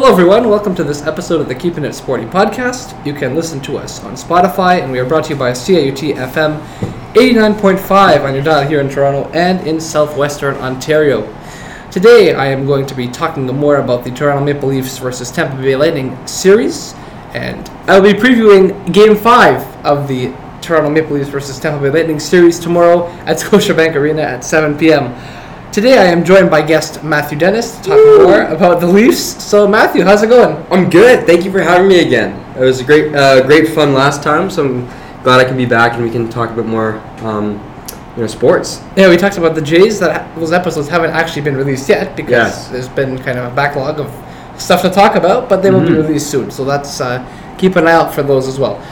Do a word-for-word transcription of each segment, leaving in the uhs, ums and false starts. Hello everyone, welcome to this episode of the Keeping It Sporty podcast. You can listen to us on Spotify, and we are brought to you by C I U T F M eighty-nine point five on your dial here in Toronto and in southwestern Ontario. Today I am going to be talking more about the Toronto Maple Leafs versus Tampa Bay Lightning series, and I'll be previewing Game five of the Toronto Maple Leafs versus Tampa Bay Lightning series tomorrow at Scotiabank Arena at seven p.m. Today I am joined by guest Matthew Dennis to talk Woo! more about the Leafs. So Matthew, how's it going? I'm good. Thank you for having me again. It was a great, uh, great fun last time, so I'm glad I can be back and we can talk a bit more, um, you know, sports. Yeah, we talked about the Jays. That those episodes haven't actually been released yet because yes. there's been kind of a backlog of stuff to talk about, but they mm-hmm. will be released soon. So that's uh, keep an eye out for those as well.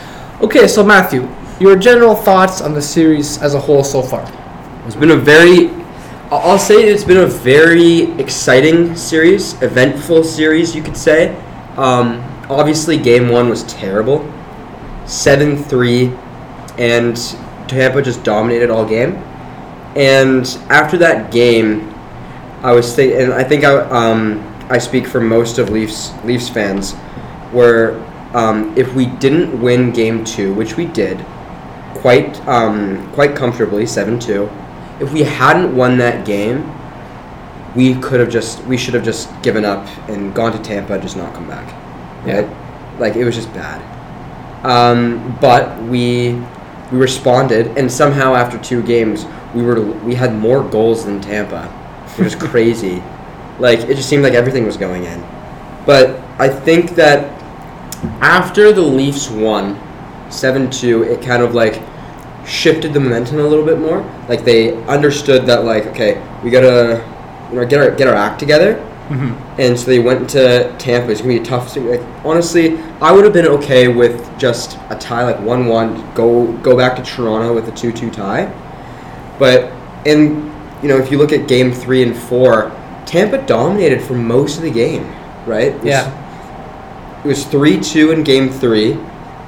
Okay, so Matthew, your general thoughts on the series as a whole so far? It's been a very I'll say it's been a very exciting series, eventful series, you could say. Um, obviously, Game one was terrible. seven three, and Tampa just dominated all game. And after that game, I was thinking, and I think I um, I speak for most of Leafs Leafs fans, where um, if we didn't win Game two, which we did, quite um, quite comfortably, seven two, if we hadn't won that game, we could have just we should have just given up and gone to Tampa and just not come back. Right? Yeah. Like, it was just bad. Um, but we we responded, and somehow after two games we were we had more goals than Tampa. It was crazy. Like, it just seemed like everything was going in. But I think that after the Leafs won seven two, it kind of like shifted the momentum a little bit more. Like, they understood that, like, okay, we gotta, you know, get our get our act together. Mm-hmm. And so they went to Tampa. It's gonna be tough. So, like, honestly, I would have been okay with just a tie, like one one. Go go back to Toronto with a two two tie. But in you know, if you look at game three and four, Tampa dominated for most of the game, right? It was, yeah. It was three two in game three.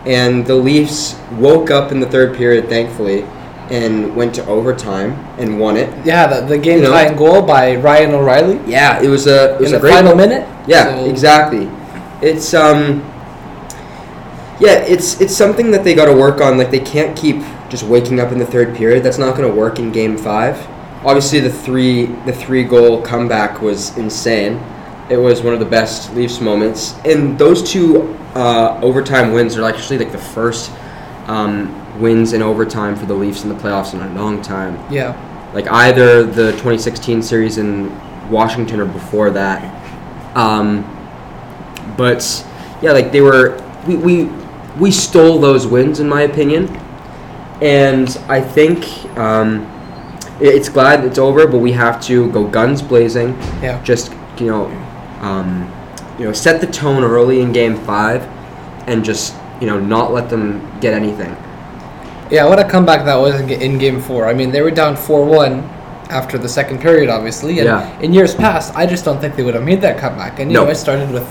And the Leafs woke up in the third period, thankfully, and went to overtime and won it. Yeah, the, the game tying goal by Ryan O'Reilly. Yeah, it was a it was in a the great final goal. minute. Yeah, so. exactly. It's um, yeah, it's it's something that they got to work on. Like, they can't keep just waking up in the third period. That's not going to work in Game Five. Obviously, the three the three goal comeback was insane. It was one of the best Leafs moments, and those two uh, overtime wins are actually like the first um, wins in overtime for the Leafs in the playoffs in a long time. Yeah, like either the twenty sixteen series in Washington or before that. Um, but yeah, like they were, we, we we stole those wins in my opinion, and I think. Um, It's glad it's over, but we have to go guns blazing. Yeah. Just, you know, um, you know, set the tone early in Game Five, and just, you know, not let them get anything. Yeah, what a comeback that was in Game Four. I mean, they were down four one after the second period, obviously. And yeah. in years past, I just don't think they would have made that comeback. And you no. know, it started with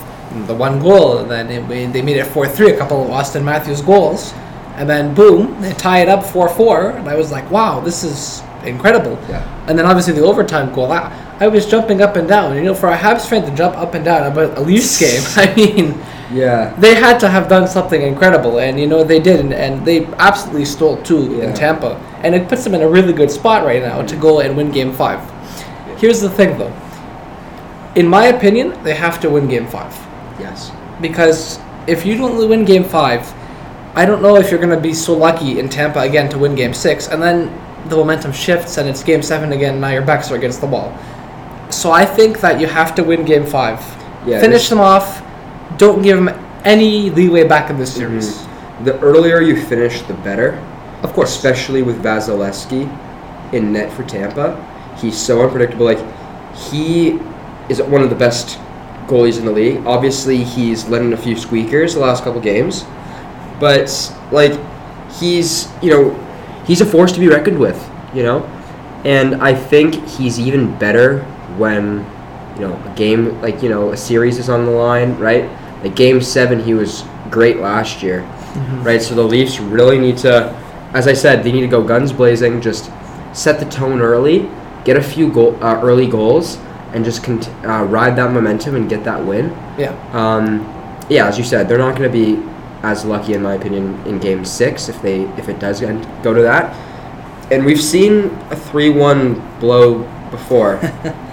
the one goal, and then it, they made it four three, a couple of Austin Matthews goals, and then boom, they tie it up four four, and I was like, wow, this is incredible. Yeah. And then obviously the overtime goal. I, I was jumping up and down. You know, for a Habs fan to jump up and down about a Leafs game, I mean, yeah, they had to have done something incredible, and you know they did, and, and they absolutely stole two yeah. in Tampa, and it puts them in a really good spot right now mm-hmm. to go and win Game Five. Here's the thing, though. In my opinion, they have to win Game Five. Yes. Because if you don't win Game Five, I don't know if you're going to be so lucky in Tampa again to win Game Six, and then the momentum shifts and it's Game seven again, and now your backs are against the wall. So I think that you have to win Game five. Yeah, finish them off. Don't give them any leeway back in this series. Mm-hmm. The earlier you finish, the better. Of course. Especially with Vasilevskiy in net for Tampa. He's so unpredictable. Like, he is one of the best goalies in the league. Obviously, he's let in a few squeakers the last couple games. But, like, he's, you know... he's a force to be reckoned with, you know? And I think he's even better when, you know, a game, like, you know, a series is on the line, right? Like, Game seven, he was great last year, mm-hmm. right? So the Leafs really need to, as I said, they need to go guns blazing, just set the tone early, get a few goal, uh, early goals, and just cont- uh, ride that momentum and get that win. Yeah. Um, yeah, as you said, they're not going to be as lucky, in my opinion, in Game Six if they if it does go to that. And we've seen a three one blow before,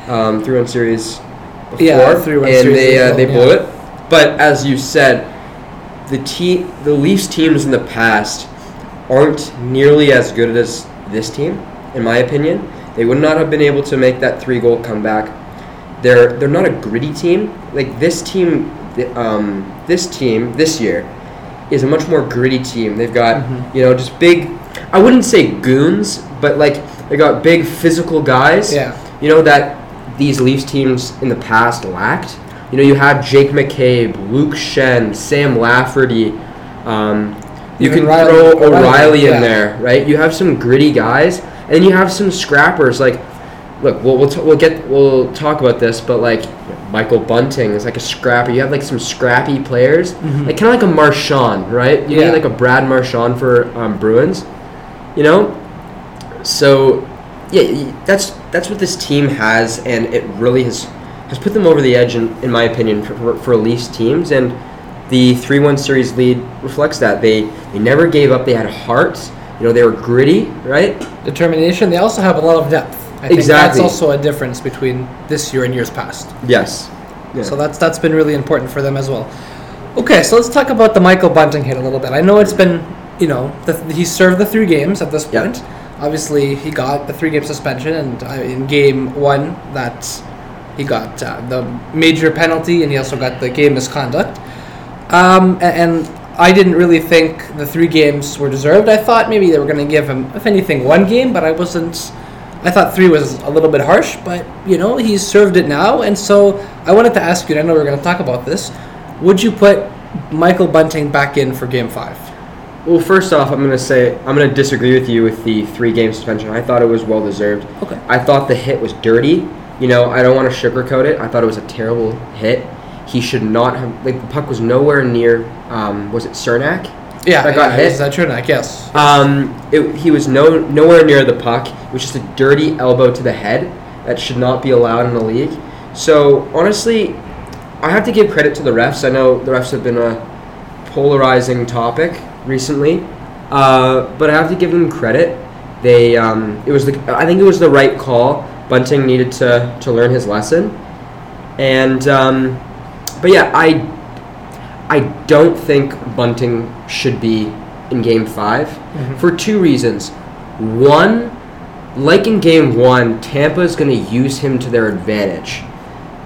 um, three one series before, yeah, three one and series they uh, well, they blew yeah. it. But as you said, the te- the Leafs teams in the past aren't nearly as good as this team, in my opinion. They would not have been able to make that three-goal comeback. They're they're not a gritty team. Like this team, um, this team this year is a much more gritty team. They've got mm-hmm. you know just big. I wouldn't say goons, but like they got big physical guys. Yeah. You know that these Leafs teams in the past lacked. You know you have Jake McCabe, Luke Schenn, Sam Lafferty. Um, you Even can Riley, throw O'Reilly, O'Reilly in yeah. there, right? You have some gritty guys. And you have some scrappers like, look, we'll we'll, t- we'll get we'll talk about this, but like Michael Bunting is like a scrapper. You have like some scrappy players, mm-hmm. like kind of like a Marchand, right? You yeah. need like a Brad Marchand for um, Bruins, you know. So, yeah, that's that's what this team has, and it really has has put them over the edge, in, in my opinion, for for, for Leafs teams. And the three one series lead reflects that. They they never gave up. They had heart. You know, they were gritty, right? Determination. They also have a lot of depth. I exactly. think that's also a difference between this year and years past. Yes. Yeah. So that's that's been really important for them as well. Okay, so let's talk about the Michael Bunting hit a little bit. I know it's been, you know, the, he served the three games at this point. Yep. Obviously, he got the three-game suspension, and uh, in game one, that he got uh, the major penalty, and he also got the game misconduct. Um, and... and I didn't really think the three games were deserved. I thought maybe they were going to give him, if anything, one game, but I wasn't... I thought three was a little bit harsh, but, you know, he's served it now. And so I wanted to ask you, and I know we're going to talk about this, would you put Michael Bunting back in for Game five? Well, first off, I'm going to say, I'm going to disagree with you with the three-game suspension. I thought it was well-deserved. Okay. I thought the hit was dirty. You know, I don't want to sugarcoat it. I thought it was a terrible hit. He should not have... Like, the puck was nowhere near... Um, was it Cernak? Yeah, that got yeah, hit. Is that Cernak? Yes. Um, it, he was no nowhere near the puck. It was just a dirty elbow to the head that should not be allowed in the league. So honestly, I have to give credit to the refs. I know the refs have been a polarizing topic recently, uh, but I have to give them credit. They um, it was the I think it was the right call. Bunting needed to to learn his lesson, and um, but yeah, I. I don't think Bunting should be in Game five mm-hmm. for two reasons. One, like in Game one, Tampa's going to use him to their advantage.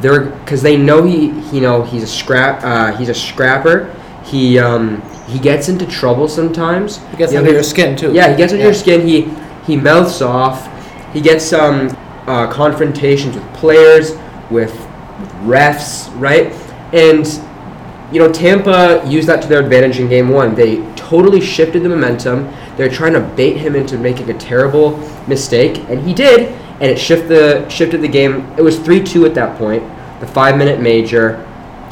They're because they know he, you know, he's a scrap, uh, he's a scrapper. He um, he gets into trouble sometimes. He gets you under know, your skin too. Yeah, he gets under yeah. your skin. He he mouths off. He gets um, uh, confrontations with players, with refs, right, and. You know, Tampa used that to their advantage in Game one. They totally shifted the momentum. They're trying to bait him into making a terrible mistake, and he did, and it shift the, shifted the game. It was three two at that point, the five-minute major.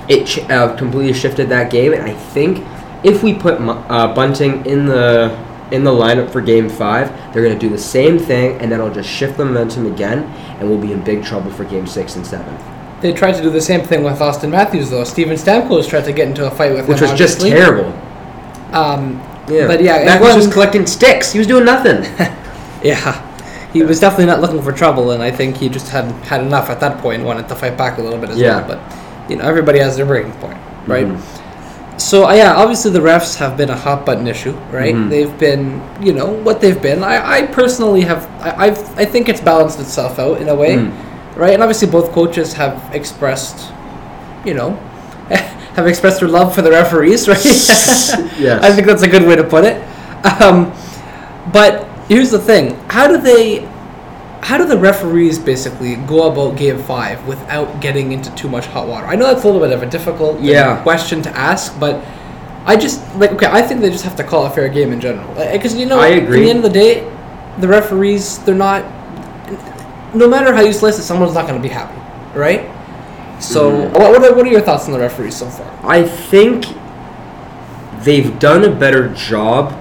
It uh, completely shifted that game, and I think if we put uh, Bunting in the in the lineup for Game five, they're going to do the same thing, and then it'll just shift the momentum again, and we'll be in big trouble for Game six and seven. They tried to do the same thing with Austin Matthews, though. Stephen Stamkos tried to get into a fight with Which him, Which was obviously. just terrible. Um, yeah. But yeah, Matthews was just collecting sticks. He was doing nothing. yeah. He yeah. was definitely not looking for trouble, and I think he just had had enough at that point and wanted to fight back a little bit as yeah. well. But, you know, everybody has their breaking point, right? Mm-hmm. So, uh, yeah, obviously the refs have been a hot-button issue, right? Mm-hmm. They've been, you know, what they've been. I, I personally have... I I've, I think it's balanced itself out in a way. Mm. Right, and obviously both coaches have expressed, you know, have expressed their love for the referees, right? yes. I think that's a good way to put it. Um, but here's the thing: how do they, how do the referees basically go about Game Five without getting into too much hot water? I know that's a little bit of a difficult yeah. question to ask, but I just like okay, I think they just have to call a fair game in general, because like, you know, I agree. At the end of the day, the referees they're not. No matter how you slice it, someone's not going to be happy, right? So, mm. what are, what are your thoughts on the referees so far? I think they've done a better job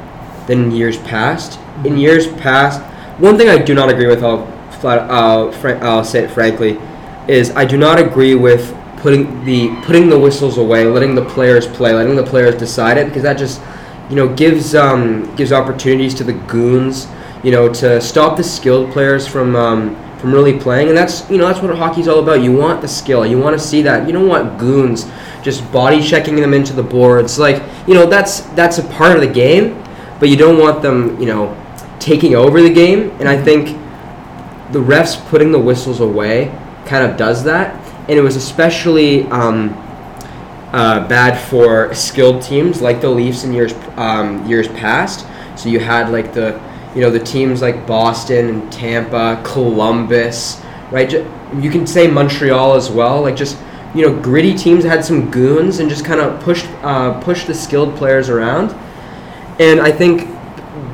than in years past. Mm-hmm. In years past, one thing I do not agree with, I'll, flat, uh, fra- I'll say it frankly, is I do not agree with putting the putting the whistles away, letting the players play, letting the players decide it, because that just, you know, gives um, gives opportunities to the goons, you know, to stop the skilled players from um, from really playing, and that's, you know, that's what hockey's all about. You want the skill, you want to see that. You don't want goons just body checking them into the boards. Like, you know, that's that's a part of the game, but you don't want them, you know, taking over the game. And I think the refs putting the whistles away kind of does that, and it was especially um, uh, bad for skilled teams like the Leafs in years um, years past. So you had like the you know the teams like Boston and Tampa, Columbus, right? You can say Montreal as well. Like, just, you know, gritty teams that had some goons and just kind of pushed uh, pushed the skilled players around. And I think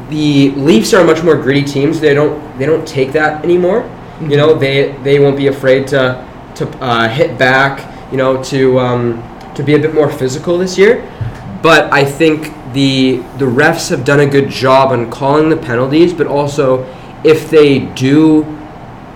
the Leafs are a much more gritty team, so they don't they don't take that anymore. You know, they they won't be afraid to to uh, hit back, you know, to um, to be a bit more physical this year. But I think the the refs have done a good job on calling the penalties, but also if they do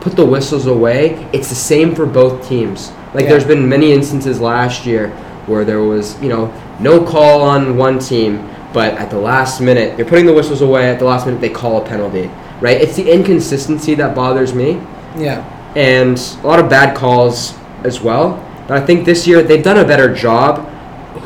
put the whistles away, it's the same for both teams. Like, yeah. There's been many instances last year where there was, you know, no call on one team, but at the last minute, you're putting the whistles away, at the last minute they call a penalty, right? It's the inconsistency that bothers me. Yeah. And a lot of bad calls as well. But I think this year they've done a better job.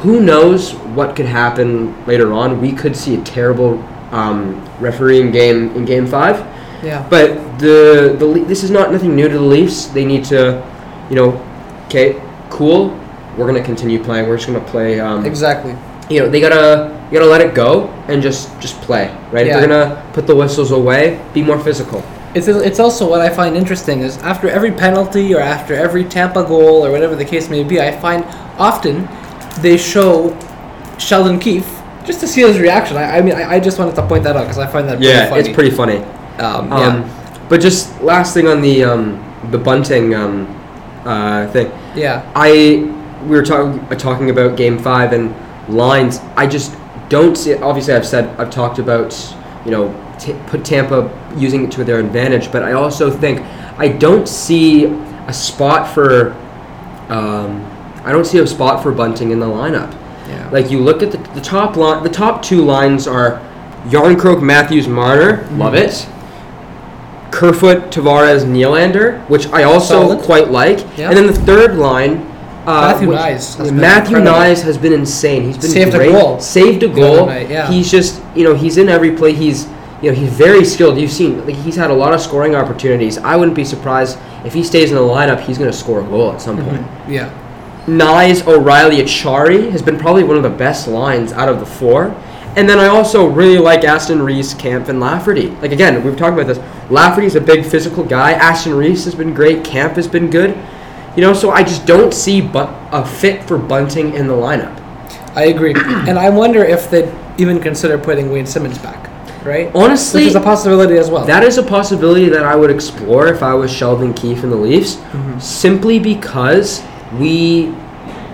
Who knows what could happen later on? We could see a terrible um, refereeing game in Game Five. Yeah. But the the Le- this is not nothing new to the Leafs. They need to, you know, okay, cool. We're gonna continue playing. We're just gonna play. Um, exactly. You know, they gotta you gotta let it go and just just play, right? Yeah. If they're gonna put the whistles away, be more physical. It's it's also what I find interesting is after every penalty or after every Tampa goal or whatever the case may be, I find often they show Sheldon Keefe just to see his reaction. I, I mean, I, I just wanted to point that out because I find that yeah, pretty funny. Yeah, it's pretty funny. Um, um, yeah. But just last thing on the um, the Bunting um, uh, thing. Yeah. I we were talking uh, talking about Game Five and lines. I just don't see it. Obviously, I've said I've talked about you know. T- put Tampa using it to their advantage, but I also think I don't see a spot for um, I don't see a spot for Bunting in the lineup. Yeah. Like, you look at the, the top line, the top two lines are Yarncroke, Matthews, Marner. Love mm-hmm. it. Kerfoot, Tavares, Nylander, which I also Solid. quite like. Yeah. And then the third line. Uh, Matthew Nyes. Matthew Nyes has been insane. He's been saved great. a goal. Saved a goal. Night, yeah. He's just you know he's in every play. He's You know, he's very skilled. You've seen, like, he's had a lot of scoring opportunities. I wouldn't be surprised if he stays in the lineup, he's going to score a goal at some mm-hmm. point. Yeah. Nyes, O'Reilly, Achari has been probably one of the best lines out of the four. And then I also really like Aston Reese, Camp, and Lafferty. Like, again, we've talked about this. Lafferty's a big physical guy. Aston Reese has been great. Camp has been good. You know, so I just don't see but a fit for Bunting in the lineup. I agree. And I wonder if they'd even consider putting Wayne Simmons back. Right? Honestly, which is a possibility as well. That is a possibility that I would explore if I was Sheldon Keefe and the Leafs, mm-hmm. simply because we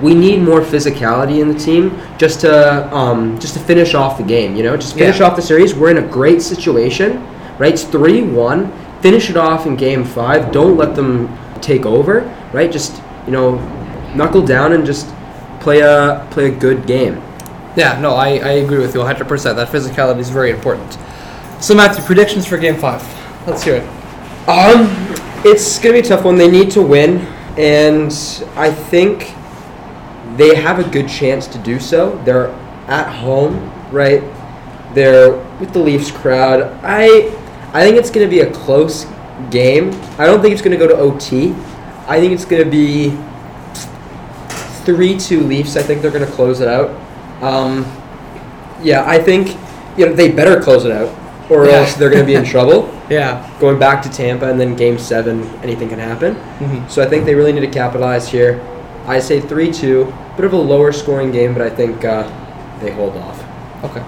we need more physicality in the team just to um, just to finish off the game. You know, just finish yeah. off the series. We're in a great situation, right? It's three one. Finish it off in Game Five. Don't let them take over, right? Just you know, knuckle down and just play a play a good game. Yeah, no, I, I agree with you one hundred percent. That physicality is very important. So, Matthew, predictions for Game five. Let's hear it. Um, it's going to be a tough one. They need to win, and I think they have a good chance to do so. They're at home, right? They're with the Leafs crowd. I I think it's going to be a close game. I don't think it's going to go to O T. I think it's going to be three two Leafs. I think they're going to close it out. Um, yeah, I think you know they better close it out, or yeah. else they're going to be in trouble. Yeah, going back to Tampa and then Game Seven, anything can happen. Mm-hmm. So I think they really need to capitalize here. I say three two, bit of a lower scoring game, but I think uh, they hold off. Okay,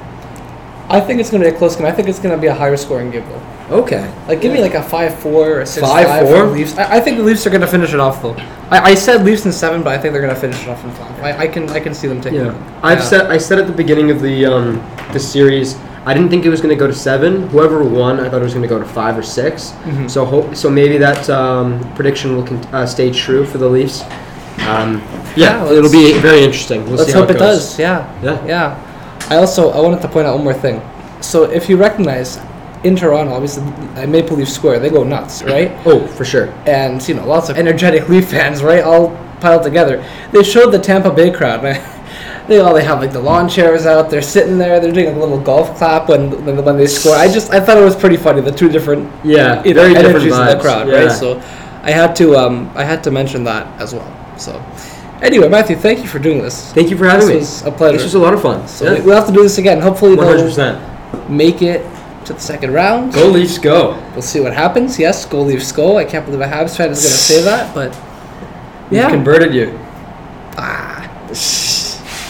I think it's going to be a close game. I think it's going to be a higher scoring game though. Okay, like give yeah. me like a five four or a six five for Leafs. I, I think the Leafs are going to finish it off though. I, I said Leafs in seven, but I think they're going to finish it off in five. I, I can I can see them taking yeah. it. I've yeah. said I said at the beginning of the um, the series, I didn't think it was going to go to seven. Whoever won, I thought it was going to go to five or six. Mm-hmm. So hope, so maybe that um, prediction will con- uh, stay true for the Leafs. Um, yeah, yeah it'll be very interesting. We'll let's see hope how it, it goes. does. Yeah. yeah, yeah. I also I wanted to point out one more thing. So if you recognize, in Toronto, obviously, at Maple Leaf Square, they go nuts, right? Oh, for sure. And, you know, lots of energetic Leaf fans, right, all piled together. They showed the Tampa Bay crowd, and they all, they have, like, the lawn chairs out, they're sitting there, they're doing a little golf clap when when, when they score. I just, I thought it was pretty funny, the two different yeah, you know, very energies different in the crowd, yeah. right? So I had to, um, I had to mention that as well, so... Anyway, Matthew, thank you for doing this. Thank you for having this me. This was a pleasure. This was a lot of fun. So yeah. We'll have to do this again. Hopefully one hundred percent. Make it to the second round. Go Leafs, go. We'll see what happens. Yes, go Leafs, go. I can't believe a Habs fan is going to say that, but... Yeah. We've converted you. Ah.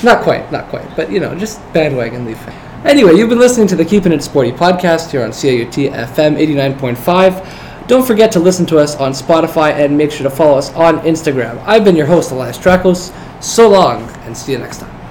Not quite, not quite. But, you know, just bandwagon Leaf fan. Anyway, you've been listening to the Keeping It Sporty podcast here on C I U T F M eighty-nine point five. Don't forget to listen to us on Spotify and make sure to follow us on Instagram. I've been your host, Elias Drakos. So long, and see you next time.